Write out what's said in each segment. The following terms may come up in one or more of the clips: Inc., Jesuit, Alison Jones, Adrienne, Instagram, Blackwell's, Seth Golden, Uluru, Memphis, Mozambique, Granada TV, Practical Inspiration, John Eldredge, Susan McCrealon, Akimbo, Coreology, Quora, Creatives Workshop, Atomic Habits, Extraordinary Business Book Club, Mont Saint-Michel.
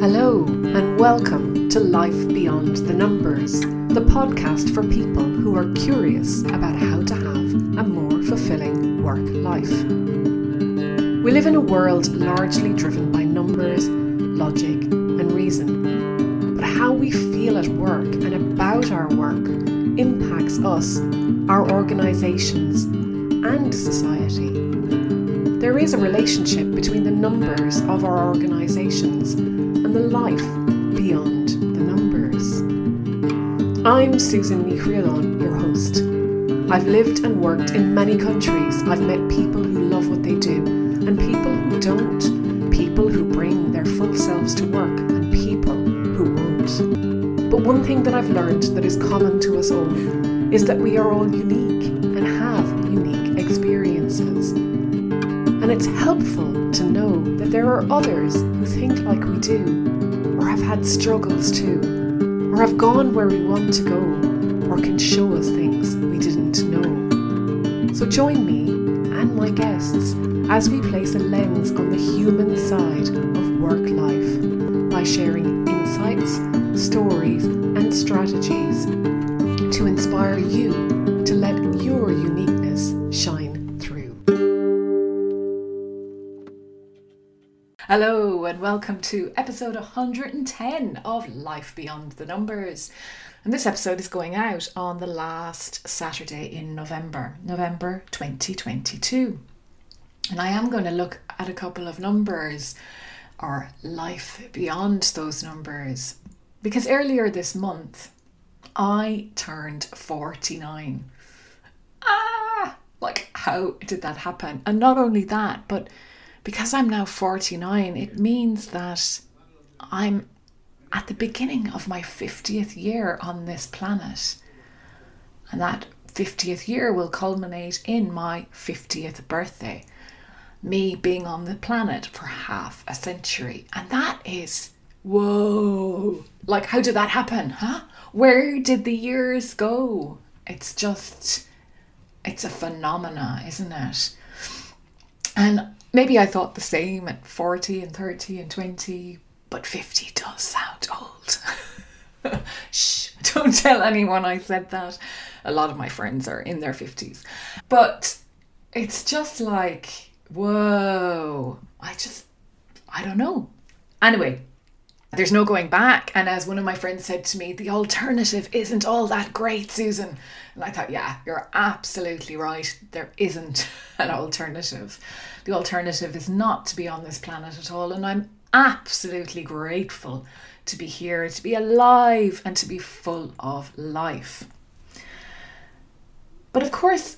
Hello and welcome to Life Beyond the Numbers, the podcast for people who are curious about how to have a more fulfilling work life. We live in a world largely driven by numbers, logic and reason, but how we feel at work and about our work impacts us, our organisations and society. There is a relationship between the numbers of our organisations and the life beyond the numbers. I'm Susan McCrealon, your host. I've lived and worked in many countries. I've met people who love what they do and people who don't, people who bring their full selves to work and people who won't. But one thing that I've learned that is common to us all is that we are all unique and have unique experiences. And it's helpful to know that there are others who think like we do, or have had struggles too, or have gone where we want to go, or can show us things we didn't know. So join me and my guests as we place a lens on the human side of work life by sharing insights, stories, and strategies to inspire you to let your uniqueness shine. Hello and welcome to episode 110 of Life Beyond the Numbers. And this episode is going out on the last Saturday in November 2022. And I am going to look at a couple of numbers or life beyond those numbers, because earlier this month I turned 49. Like how did that happen? And not only that, but because I'm now 49, it means that I'm at the beginning of my 50th year on this planet. And that 50th year will culminate in my 50th birthday. Me being on the planet for half a century. And that is, whoa! Like, how did that happen, huh? Where did the years go? It's just, it's a phenomena, isn't it? And maybe I thought the same at 40 and 30 and 20, but 50 does sound old. Shh, don't tell anyone I said that. A lot of my friends are in their 50s. But it's just like, whoa, I don't know. Anyway, there's no going back. And as one of my friends said to me, the alternative isn't all that great, Susan. And I thought, yeah, you're absolutely right. There isn't an alternative. The alternative is not to be on this planet at all. And I'm absolutely grateful to be here, to be alive and to be full of life. But of course,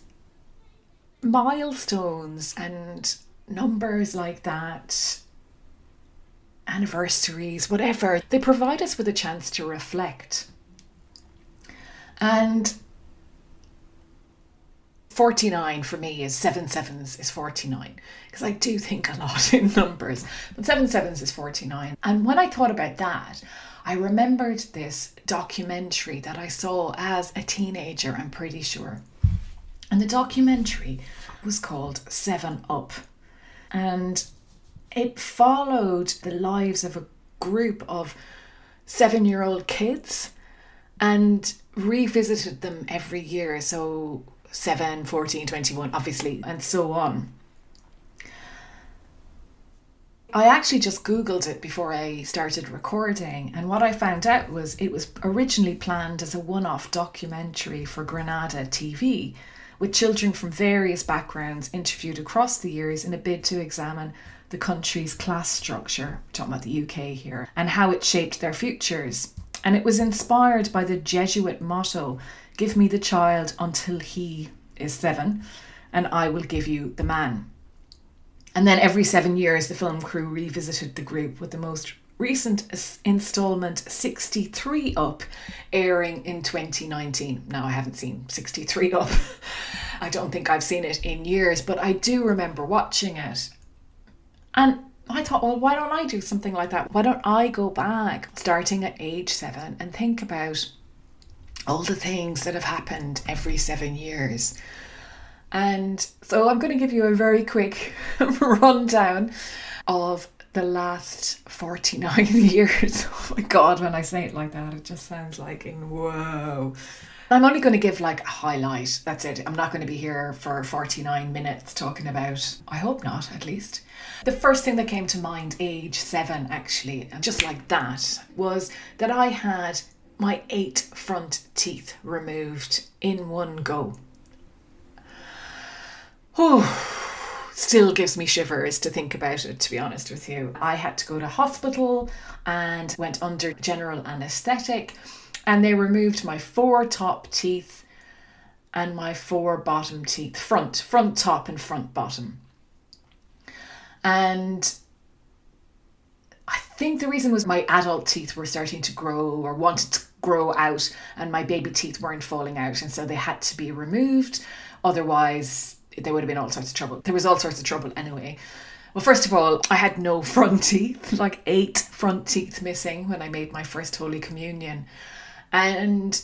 milestones and numbers like that, anniversaries, whatever, they provide us with a chance to reflect. And 49 for me is 7 sevens is 49, because I do think a lot in numbers, but 7 sevens is 49. And when I thought about that, I remembered this documentary that I saw as a teenager, I'm pretty sure. And the documentary was called 7 Up, and it followed the lives of a group of 7-year-old kids and revisited them every year. So 7, 14, 21, obviously, and so on. I actually just Googled it before I started recording, and what I found out was it was originally planned as a one-off documentary for Granada TV, with children from various backgrounds interviewed across the years in a bid to examine the country's class structure, we're talking about the UK here, and how it shaped their futures. And it was inspired by the Jesuit motto, "Give me the child until he is 7, and I will give you the man." And then every 7 years, the film crew revisited the group, with the most recent installment, 63 Up, airing in 2019. Now, I haven't seen 63 Up. I don't think I've seen it in years, but I do remember watching it. And I thought, well, why don't I do something like that? Why don't I go back, starting at age 7, and think about all the things that have happened every 7 years? And so I'm going to give you a very quick rundown of the last 49 years. Oh my God, when I say it like that, it just sounds like, whoa. I'm only going to give like a highlight. That's it. I'm not going to be here for 49 minutes talking about, I hope not, at least. The first thing that came to mind, age 7 actually, and just like that, was that I had my 8 front teeth removed in one go. Oh. Still gives me shivers to think about it, to be honest with you. I had to go to hospital and went under general anaesthetic, and they removed my 4 top teeth and my 4 bottom teeth, front top and front bottom. And I think the reason was my adult teeth were starting to grow or wanted to grow out, and my baby teeth weren't falling out, and so they had to be removed. Otherwise, there would have been all sorts of trouble. There was all sorts of trouble anyway. Well, first of all, I had no front teeth, like 8 front teeth missing when I made my first Holy Communion. And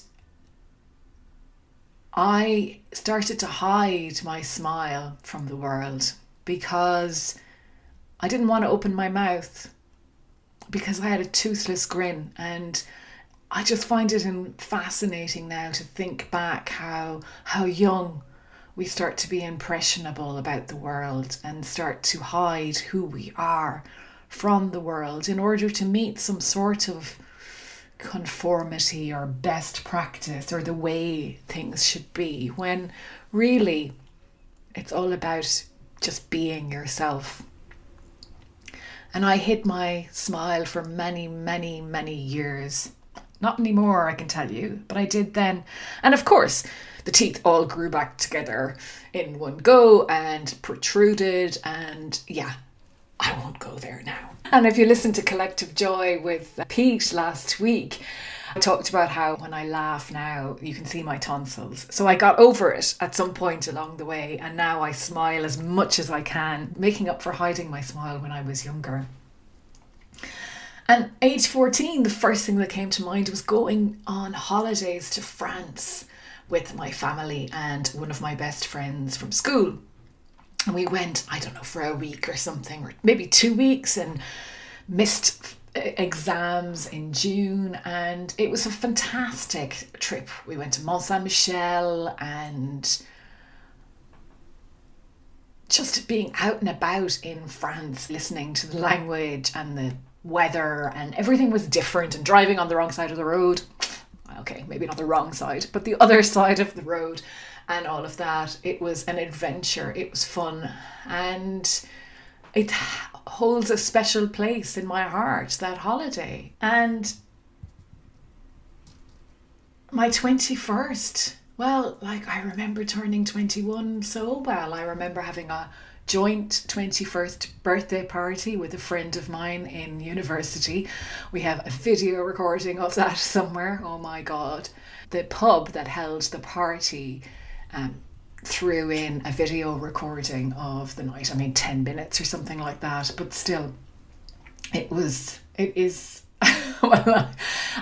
I started to hide my smile from the world because I didn't want to open my mouth because I had a toothless grin. And I just find it fascinating now to think back how young we start to be impressionable about the world and start to hide who we are from the world in order to meet some sort of conformity or best practice or the way things should be, when really it's all about just being yourself. And I hid my smile for many, many, many years. Not anymore, I can tell you, but I did then. And of course, the teeth all grew back together in one go and protruded, and yeah, I won't go there now. And if you listen to Collective Joy with Pete last week, I talked about how when I laugh now, you can see my tonsils. So I got over it at some point along the way, and now I smile as much as I can, making up for hiding my smile when I was younger. And age 14, the first thing that came to mind was going on holidays to France with my family and one of my best friends from school. And we went, I don't know, for a week or something, or maybe 2 weeks, and missed exams in June. And it was a fantastic trip. We went to Mont Saint-Michel, and just being out and about in France, listening to the language and the weather, and everything was different, and driving on the wrong side of the road. Okay, maybe not the wrong side, but the other side of the road, and all of that. It was an adventure. It was fun. And it holds a special place in my heart, that holiday. And my 21st, well, like I remember turning 21 so well. I remember having a joint 21st birthday party with a friend of mine in university. We have a video recording of that somewhere. Oh my God. The pub that held the party threw in a video recording of the night. I mean, 10 minutes or something like that, but still, it is, well,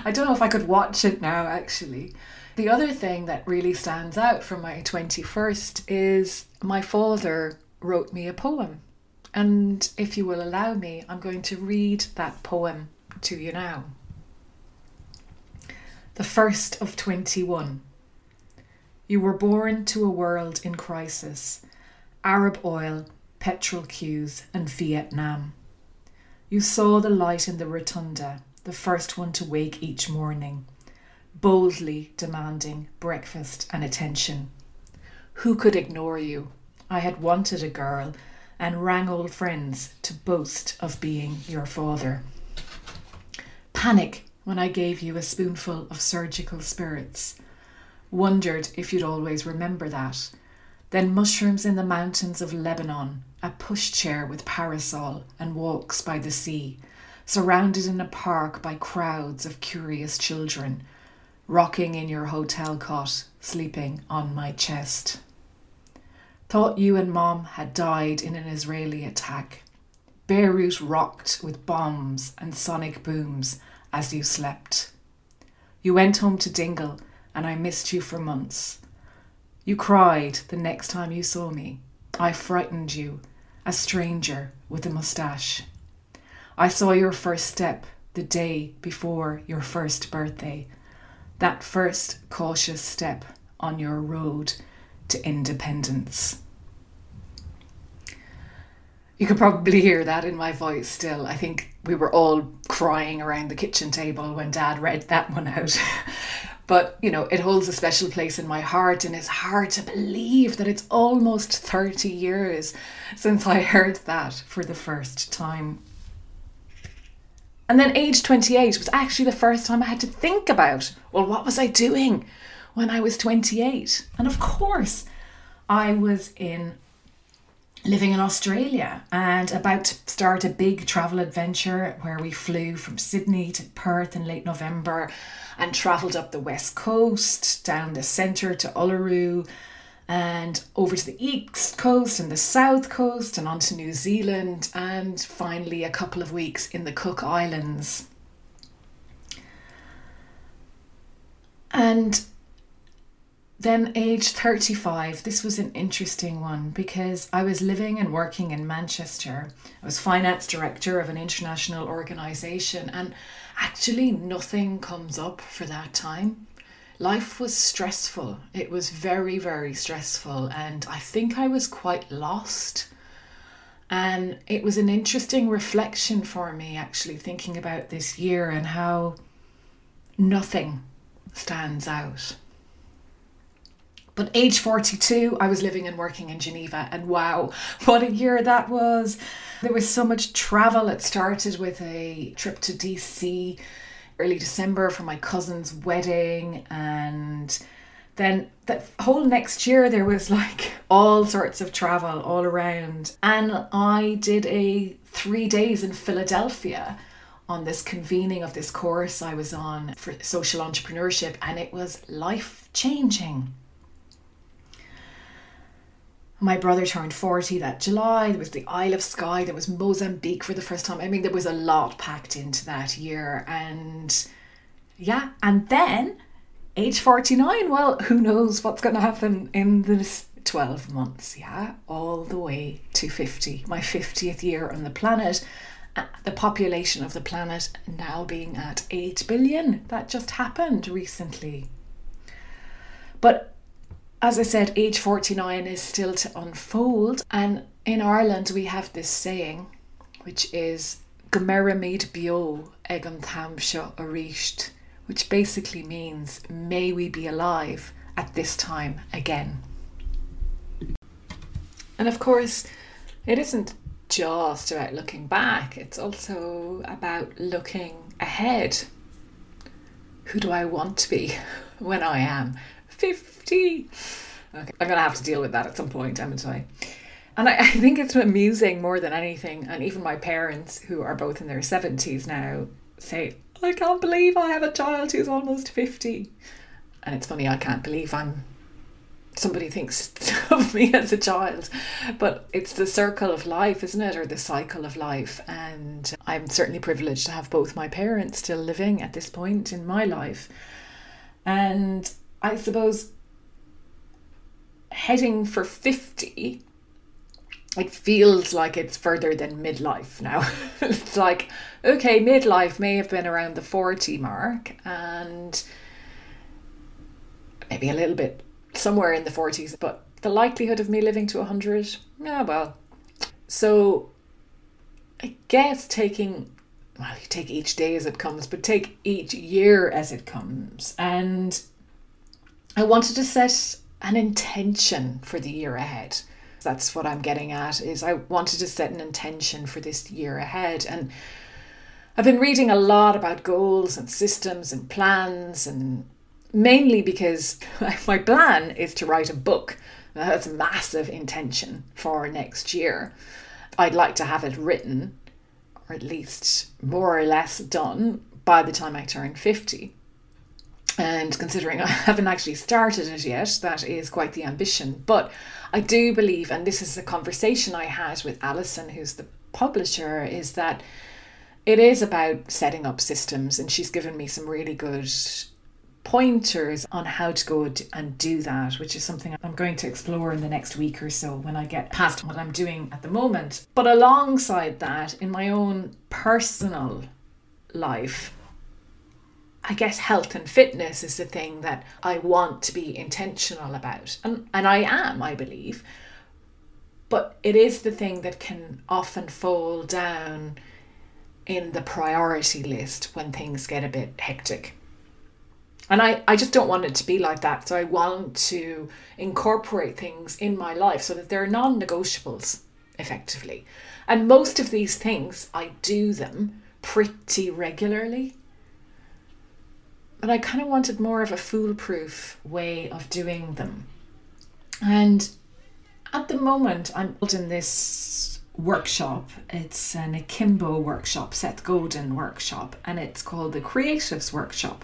I don't know if I could watch it now actually. The other thing that really stands out from my 21st is my father wrote me a poem, and if you will allow me, I'm going to read that poem to you now. The first of 21. You were born to a world in crisis, Arab oil, petrol queues, and Vietnam. You saw the light in the rotunda, the first one to wake each morning, boldly demanding breakfast and attention. Who could ignore you? I had wanted a girl and rang old friends to boast of being your father. Panic when I gave you a spoonful of surgical spirits. Wondered if you'd always remember that. Then mushrooms in the mountains of Lebanon, a pushchair with parasol and walks by the sea, surrounded in a park by crowds of curious children, rocking in your hotel cot, sleeping on my chest. Thought you and Mom had died in an Israeli attack. Beirut rocked with bombs and sonic booms as you slept. You went home to Dingle, and I missed you for months. You cried the next time you saw me. I frightened you, a stranger with a moustache. I saw your first step the day before your first birthday, that first cautious step on your road to independence. You could probably hear that in my voice still. I think we were all crying around the kitchen table when Dad read that one out. But, you know, it holds a special place in my heart, and it's hard to believe that it's almost 30 years since I heard that for the first time. And then age 28 was actually the first time I had to think about, well, what was I doing when I was 28? And of course, I was living in Australia and about to start a big travel adventure where we flew from Sydney to Perth in late November and travelled up the west coast, down the centre to Uluru and over to the east coast and the south coast and onto New Zealand and finally a couple of weeks in the Cook Islands. And then age 35, this was an interesting one because I was living and working in Manchester. I was finance director of an international organisation, and actually nothing comes up for that time. Life was stressful. It was very, very stressful, and I think I was quite lost. And it was an interesting reflection for me, actually, thinking about this year and how nothing stands out. But age 42, I was living and working in Geneva, and wow, what a year that was. There was so much travel. It started with a trip to DC early December for my cousin's wedding. And then the whole next year, there was like all sorts of travel all around. And I did 3 days in Philadelphia on this convening of this course I was on for social entrepreneurship, and it was life-changing. My brother turned 40 that July. There was the Isle of Skye. There was Mozambique for the first time. I mean, there was a lot packed into that year. And yeah, and then age 49, well, who knows what's going to happen in this 12 months. Yeah, all the way to 50, my 50th year on the planet, the population of the planet now being at 8 billion. That just happened recently. But as I said, age 49 is still to unfold, and in Ireland we have this saying, which is "Gmeramid bio egan tamsha arisht," which basically means "May we be alive at this time again." And of course, it isn't just about looking back; it's also about looking ahead. Who do I want to be when I am 50? Okay, I'm gonna have to deal with that at some point, haven't I? And I think it's amusing more than anything, and even my parents, who are both in their 70s now, say, I can't believe I have a child who's almost 50. And it's funny, I can't believe somebody thinks of me as a child, but it's the circle of life, isn't it, or the cycle of life. And I'm certainly privileged to have both my parents still living at this point in my life. And I suppose heading for 50, it feels like it's further than midlife now. It's like, okay, midlife may have been around the 40 mark and maybe a little bit somewhere in the 40s, but the likelihood of me living to 100, yeah, well. So I guess you take each day as it comes, but take each year as it comes. And I wanted to set an intention for the year ahead. That's what I'm getting at, is I wanted to set an intention for this year ahead. And I've been reading a lot about goals and systems and plans, and mainly because my plan is to write a book. Now, that's a massive intention for next year. I'd like to have it written, or at least more or less done, by the time I turn 50. And considering I haven't actually started it yet, that is quite the ambition. But I do believe, and this is a conversation I had with Alison, who's the publisher, is that it is about setting up systems. And she's given me some really good pointers on how to go and do that, which is something I'm going to explore in the next week or so when I get past what I'm doing at the moment. But alongside that, in my own personal life, I guess health and fitness is the thing that I want to be intentional about. And I am, I believe. But it is the thing that can often fall down in the priority list when things get a bit hectic. And I just don't want it to be like that. So I want to incorporate things in my life so that they're non-negotiables, effectively. And most of these things, I do them pretty regularly. But I kind of wanted more of a foolproof way of doing them. And at the moment, I'm holding this workshop. It's an Akimbo workshop, Seth Golden workshop, and it's called the Creatives Workshop.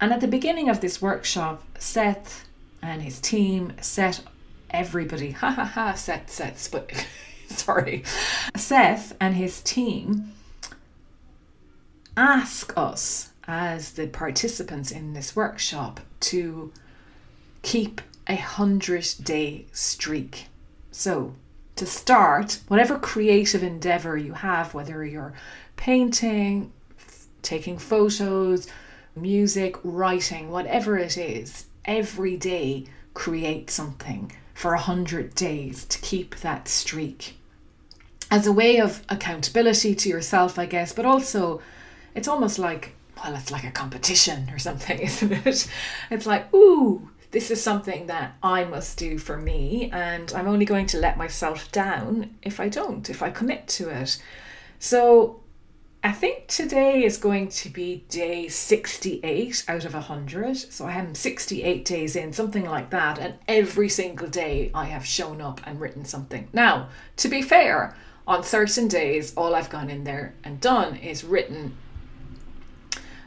And at the beginning of this workshop, Seth and his team set everybody, Seth and his team ask us as the participants in this workshop to keep 100-day streak. So to start, whatever creative endeavor you have, whether you're painting, taking photos, music, writing, whatever it is, every day create something for 100 days to keep that streak. As a way of accountability to yourself, I guess, but also it's almost like, well, it's like a competition or something, isn't it? It's like, ooh, this is something that I must do for me, and I'm only going to let myself down if I don't, if I commit to it. So I think today is going to be day 68 out of 100. So I am 68 days in, something like that. And every single day I have shown up and written something. Now, to be fair, on certain days, all I've gone in there and done is written,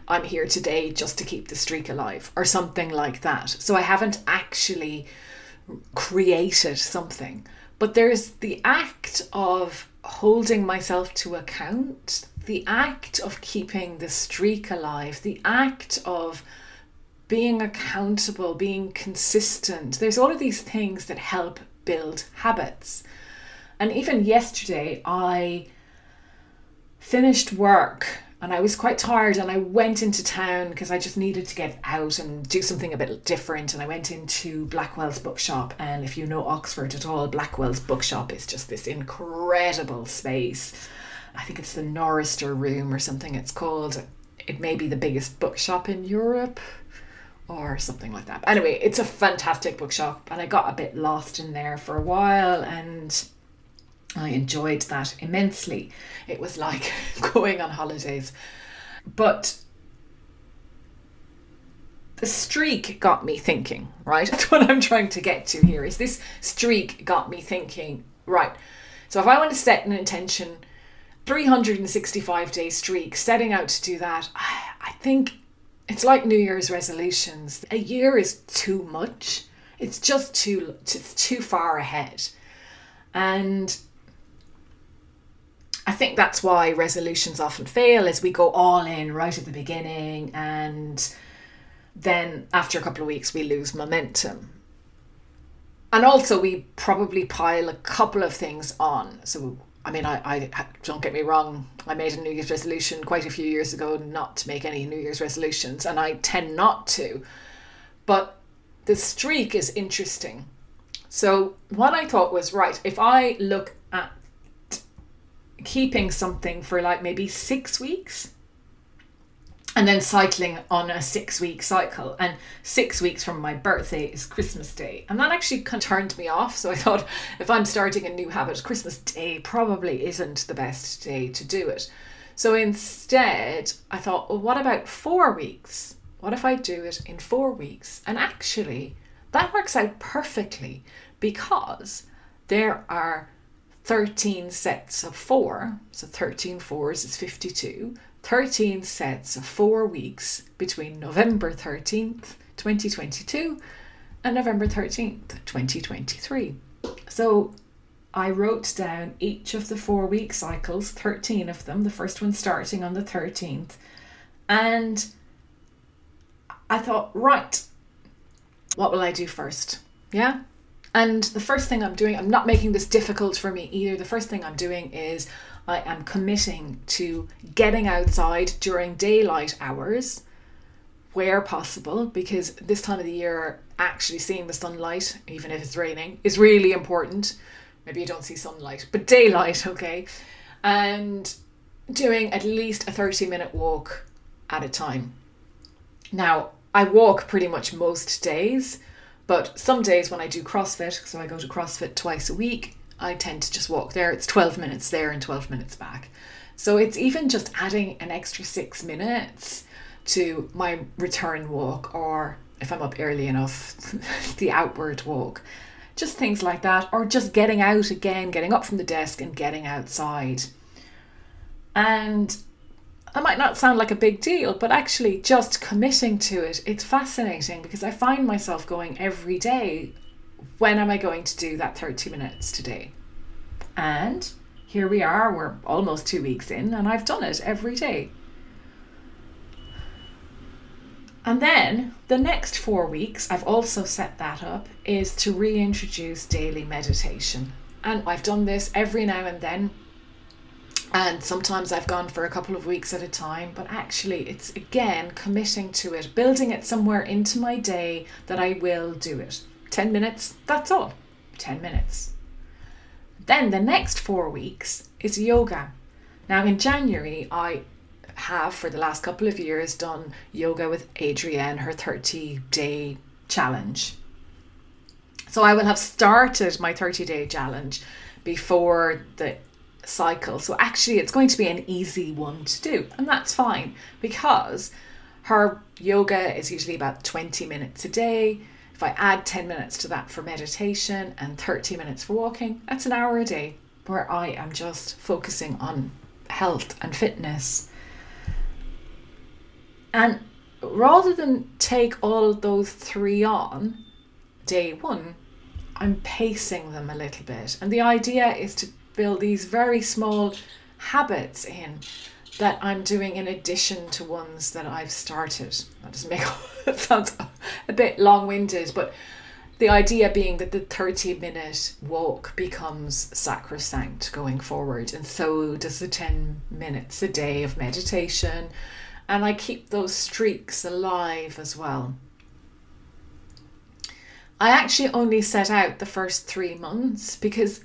I'm here today just to keep the streak alive or something like that. So I haven't actually created something, but there's the act of holding myself to account, the act of keeping the streak alive, the act of being accountable, being consistent. There's all of these things that help build habits. And even yesterday, I finished work and I was quite tired and I went into town because I just needed to get out and do something a bit different. And I went into Blackwell's bookshop. And if you know Oxford at all, Blackwell's bookshop is just this incredible space. I think it's the Norrister Room or something it's called. It may be the biggest bookshop in Europe or something like that. But anyway, it's a fantastic bookshop. And I got a bit lost in there for a while and I enjoyed that immensely. It was like going on holidays. But the streak got me thinking, right? That's what I'm trying to get to here, is this streak got me thinking, right? So if I want to set an intention, 365-day streak, setting out to do that, I think it's like New Year's resolutions. A year is too much. It's just too far ahead. And I think that's why resolutions often fail, is we go all in right at the beginning and then after a couple of weeks we lose momentum. And also we probably pile a couple of things on. So, I mean, I don't get me wrong, I made a New Year's resolution quite a few years ago not to make any New Year's resolutions, and I tend not to. But the streak is interesting. So what I thought was, right, if I look at keeping something for like maybe 6 weeks and then cycling on a 6-week cycle, and 6 weeks from my birthday is Christmas Day. And that actually turned me off. So I thought, if I'm starting a new habit, Christmas Day probably isn't the best day to do it. So instead I thought, well, what about 4 weeks? What if I do it in 4 weeks? And actually that works out perfectly because there are 13 sets of 4, so 13 fours is 52, 13 sets of 4 weeks between November 13th, 2022 and November 13th, 2023. So I wrote down each of the 4-week cycles, 13 of them, the first one starting on the 13th, and I thought, right, what will I do first? Yeah. And the first thing I'm doing, I'm not making this difficult for me either. The first thing I'm doing is I am committing to getting outside during daylight hours where possible, because this time of the year, actually seeing the sunlight, even if it's raining, is really important. Maybe you don't see sunlight, but daylight, okay? And doing at least a 30-minute walk at a time. Now, I walk pretty much most days, but some days when I do CrossFit, so I go to CrossFit twice a week, I tend to just walk there. It's 12 minutes there and 12 minutes back. So it's even just adding an extra 6 minutes to my return walk, or if I'm up early enough, the outward walk. Just things like that, or just getting out again, getting up from the desk and getting outside. And I might not sound like a big deal, but actually just committing to it, it's fascinating, because I find myself going every day, when am I going to do that 30 minutes today? And here we are, we're almost 2 weeks in, and I've done it every day. And then the next 4 weeks, I've also set that up, is to reintroduce daily meditation. And I've done this every now and then. And sometimes I've gone for a couple of weeks at a time, but actually it's again committing to it, building it somewhere into my day that I will do it. 10 minutes, that's all, 10 minutes. Then the next 4 weeks is yoga. Now in January, I have for the last couple of years done yoga with Adrienne, her 30-day challenge. So I will have started my 30-day challenge before the cycle. So actually it's going to be an easy one to do, and that's fine, because her yoga is usually about 20 minutes a day. If I add 10 minutes to that for meditation and 30 minutes for walking, that's an hour a day where I am just focusing on health and fitness. And rather than take all of those three on day one, I'm pacing them a little bit. And the idea is to build these very small habits in that I'm doing in addition to ones that I've started. That doesn't make, that sounds a bit long-winded, but the idea being that the 30-minute walk becomes sacrosanct going forward. And so does the 10 minutes a day of meditation. And I keep those streaks alive as well. I actually only set out the first 3 months because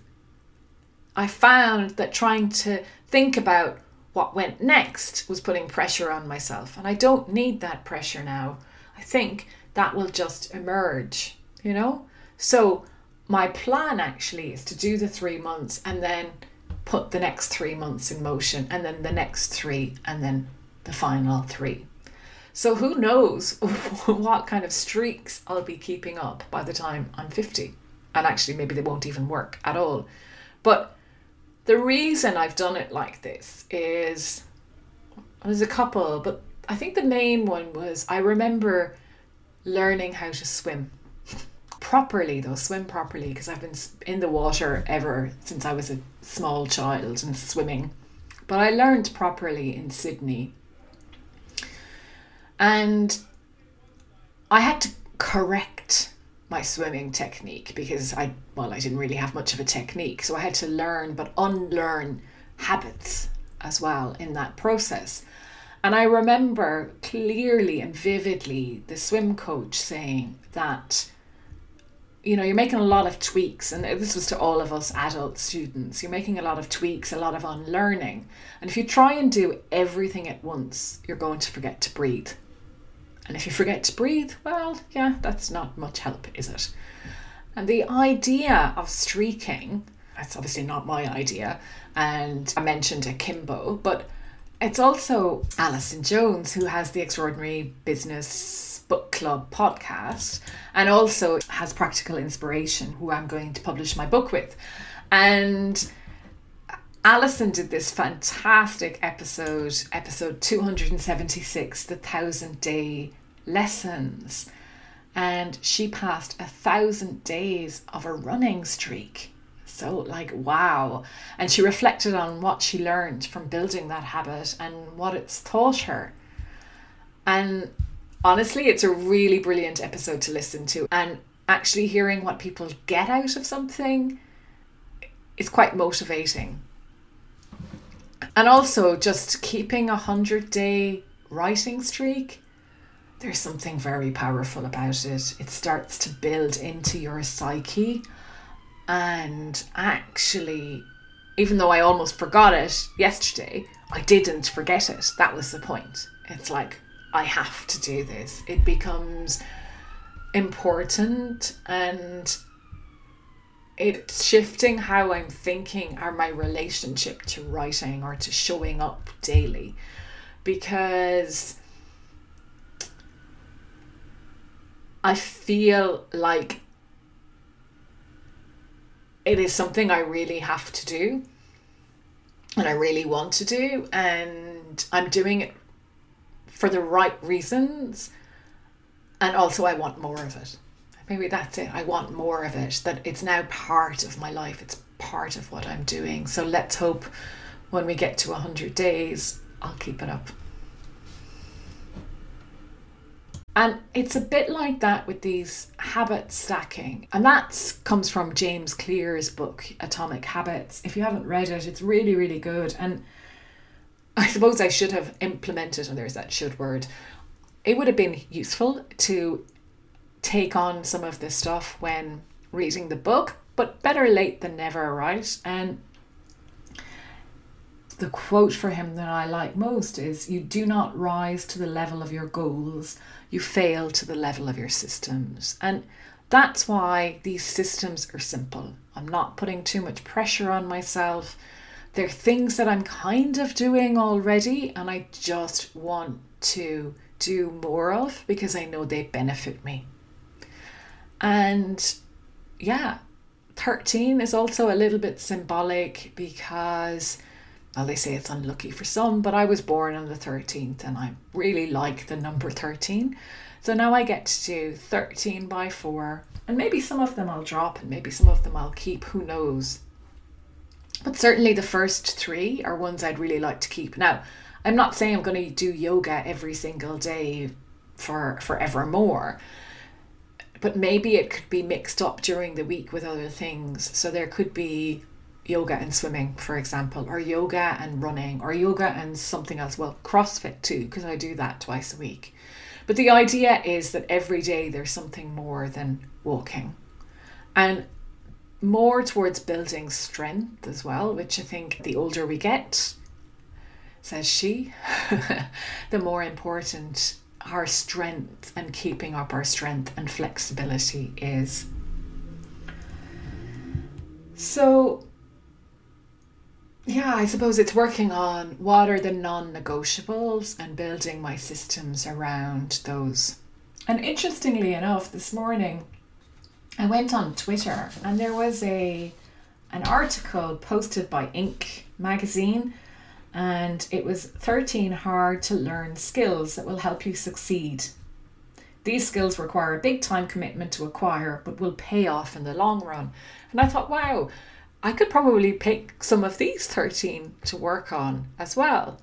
I found that trying to think about what went next was putting pressure on myself. And I don't need that pressure now. I think that will just emerge, you know? So my plan actually is to do the 3 months and then put the next 3 months in motion, and then the next three, and then the final three. So who knows what kind of streaks I'll be keeping up by the time I'm 50. And actually, maybe they won't even work at all. But the reason I've done it like this is, there's a couple, but I think the main one was I remember learning how to swim properly, because I've been in the water ever since I was a small child and swimming. But I learned properly in Sydney. And I had to correct my swimming technique because I didn't really have much of a technique. So I had to learn but unlearn habits as well in that process. And I remember clearly and vividly the swim coach saying that, you know, you're making a lot of tweaks, and this was to all of us adult students, you're making a lot of tweaks, a lot of unlearning. And if you try and do everything at once, you're going to forget to breathe. And if you forget to breathe, well, yeah, that's not much help, is it? And the idea of streaking, that's obviously not my idea, and I mentioned Akimbo, but it's also Alison Jones, who has the Extraordinary Business Book Club podcast, and also has Practical Inspiration, who I'm going to publish my book with. And Alison did this fantastic episode 276, the 1,000-day lessons. And she passed 1,000 days of a running streak. So like, wow. And she reflected on what she learned from building that habit and what it's taught her. And Honestly, it's a really brilliant episode to listen to, and actually hearing what people get out of something is quite motivating. And also just keeping a 100-day writing streak, there's something very powerful about it. It starts to build into your psyche, and actually, even though I almost forgot it yesterday, I didn't forget it. That was the point. It's like, I have to do this. It becomes important, and it's shifting how I'm thinking or my relationship to writing or to showing up daily, because I feel like it is something I really have to do and I really want to do, and I'm doing it for the right reasons, and also I want more of it. Maybe that's it. I want more of it, that it's now part of my life. It's part of what I'm doing. So let's hope when we get to 100 days, I'll keep it up. And it's a bit like that with these habit stacking. And that comes from James Clear's book, Atomic Habits. If you haven't read it, it's really, really good. And I suppose I should have implemented, and there's that should word, it would have been useful to take on some of this stuff when reading the book, but better late than never, right? And the quote for him that I like most is, you do not rise to the level of your goals, you fail to the level of your systems. And that's why these systems are simple. I'm not putting too much pressure on myself. They're things that I'm kind of doing already, and I just want to do more of because I know they benefit me. And yeah, 13 is also a little bit symbolic because, well, they say it's unlucky for some, but I was born on the 13th and I really like the number 13. So now I get to do 13 by 4, and maybe some of them I'll drop and maybe some of them I'll keep, who knows. But certainly the first three are ones I'd really like to keep. Now, I'm not saying I'm going to do yoga every single day for forevermore, but maybe it could be mixed up during the week with other things. So there could be yoga and swimming, for example, or yoga and running, or yoga and something else. Well, CrossFit too, because I do that twice a week. But the idea is that every day there's something more than walking, and more towards building strength as well, which I think the older we get, says she, the more important our strength and keeping up our strength and flexibility is. So yeah, I suppose it's working on what are the non-negotiables and building my systems around those. And interestingly enough, this morning I went on Twitter and there was an article posted by Inc. magazine, and it was 13 hard to learn skills that will help you succeed. These skills require a big time commitment to acquire, but will pay off in the long run. And I thought, wow, I could probably pick some of these 13 to work on as well.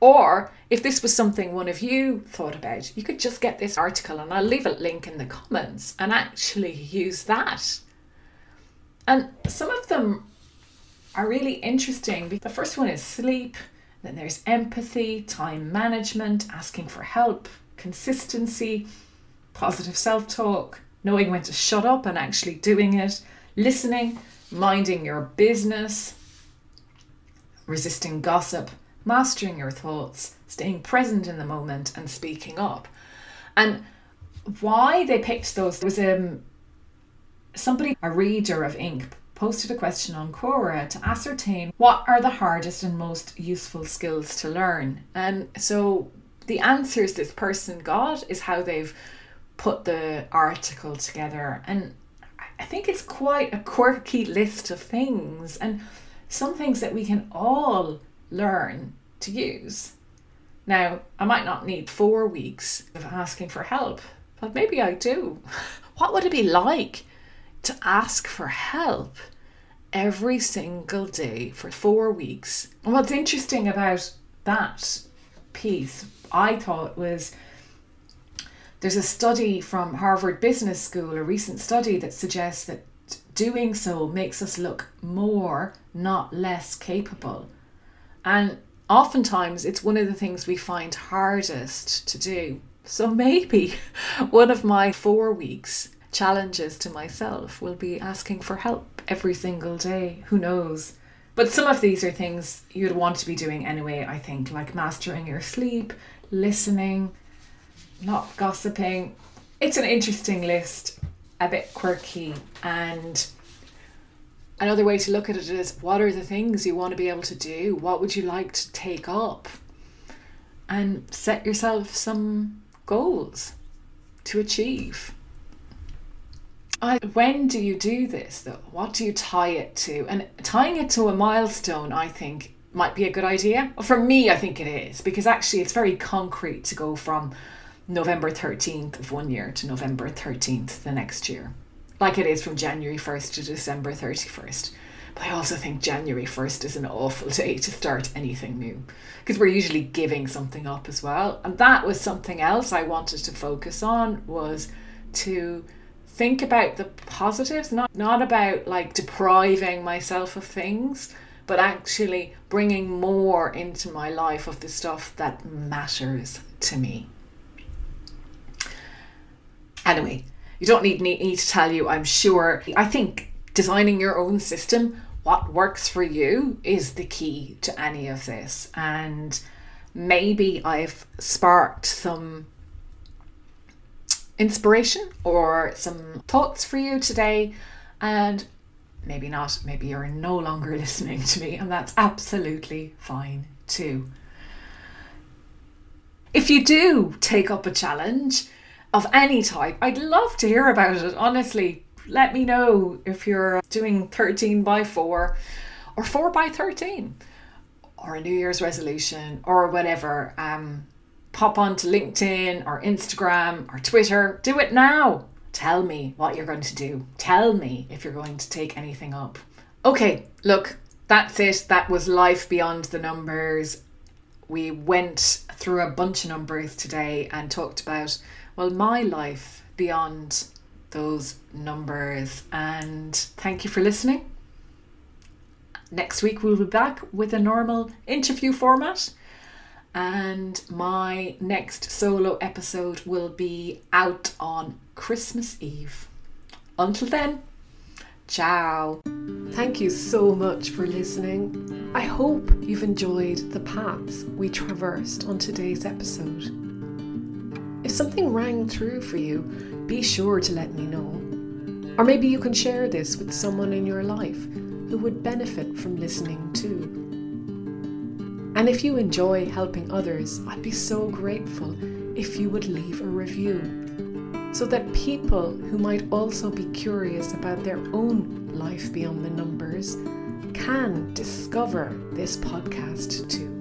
Or if this was something one of you thought about, you could just get this article, and I'll leave a link in the comments, and actually use that. And some of them are really interesting. The first one is sleep, then there's empathy, time management, asking for help, consistency, positive self-talk, knowing when to shut up and actually doing it, listening, minding your business, resisting gossip, mastering your thoughts, staying present in the moment, and speaking up. And why they picked those was somebody, a reader of Inc., posted a question on Quora to ascertain what are the hardest and most useful skills to learn. And so the answers this person got is how they've put the article together. And I think it's quite a quirky list of things, and some things that we can all learn to use. Now, I might not need 4 weeks of asking for help, but maybe I do. What would it be like to ask for help every single day for 4 weeks? And what's interesting about that piece, I thought, was There's a study from Harvard Business School, a recent study that suggests that doing so makes us look more, not less capable. And oftentimes it's one of the things we find hardest to do. So maybe one of my 4 weeks challenges to myself will be asking for help every single day. Who knows? But some of these are things you'd want to be doing anyway, I think, like mastering your sleep, listening, not gossiping. It's an interesting list, a bit quirky, and another way to look at it is, what are the things you want to be able to do? What would you like to take up? And set yourself some goals to achieve. When do you do this though? What do you tie it to? And tying it to a milestone, I think, might be a good idea. For me, I think it is, because actually it's very concrete to go from November 13th of one year to November 13th the next year, like it is from January 1st to December 31st. But I also think January 1st is an awful day to start anything new, because we're usually giving something up as well. And that was something else I wanted to focus on, was to think about the positives, not about like depriving myself of things, but actually bringing more into my life of the stuff that matters to me. Anyway, you don't need to tell you, I'm sure. I think designing your own system, what works for you, is the key to any of this. And maybe I've sparked some inspiration or some thoughts for you today. And maybe not, maybe you're no longer listening to me, and that's absolutely fine too. If you do take up a challenge of any type, I'd love to hear about it. Honestly, let me know if you're doing 13x4 or 4x13 or a New Year's resolution or whatever. Pop on to LinkedIn or Instagram or Twitter. Do it now. Tell me what you're going to do. Tell me if you're going to take anything up. Okay, look, that's it. That was Life Beyond the Numbers. We went through a bunch of numbers today and talked about, well, my life beyond those numbers. And thank you for listening. Next week we'll be back with a normal interview format, and my next solo episode will be out on Christmas Eve. Until then, ciao. Thank you so much for listening. I hope you've enjoyed the paths we traversed on today's episode. If something rang true for you, be sure to let me know. Or maybe you can share this with someone in your life who would benefit from listening too. And if you enjoy helping others, I'd be so grateful if you would leave a review, so that people who might also be curious about their own life beyond the numbers can discover this podcast too.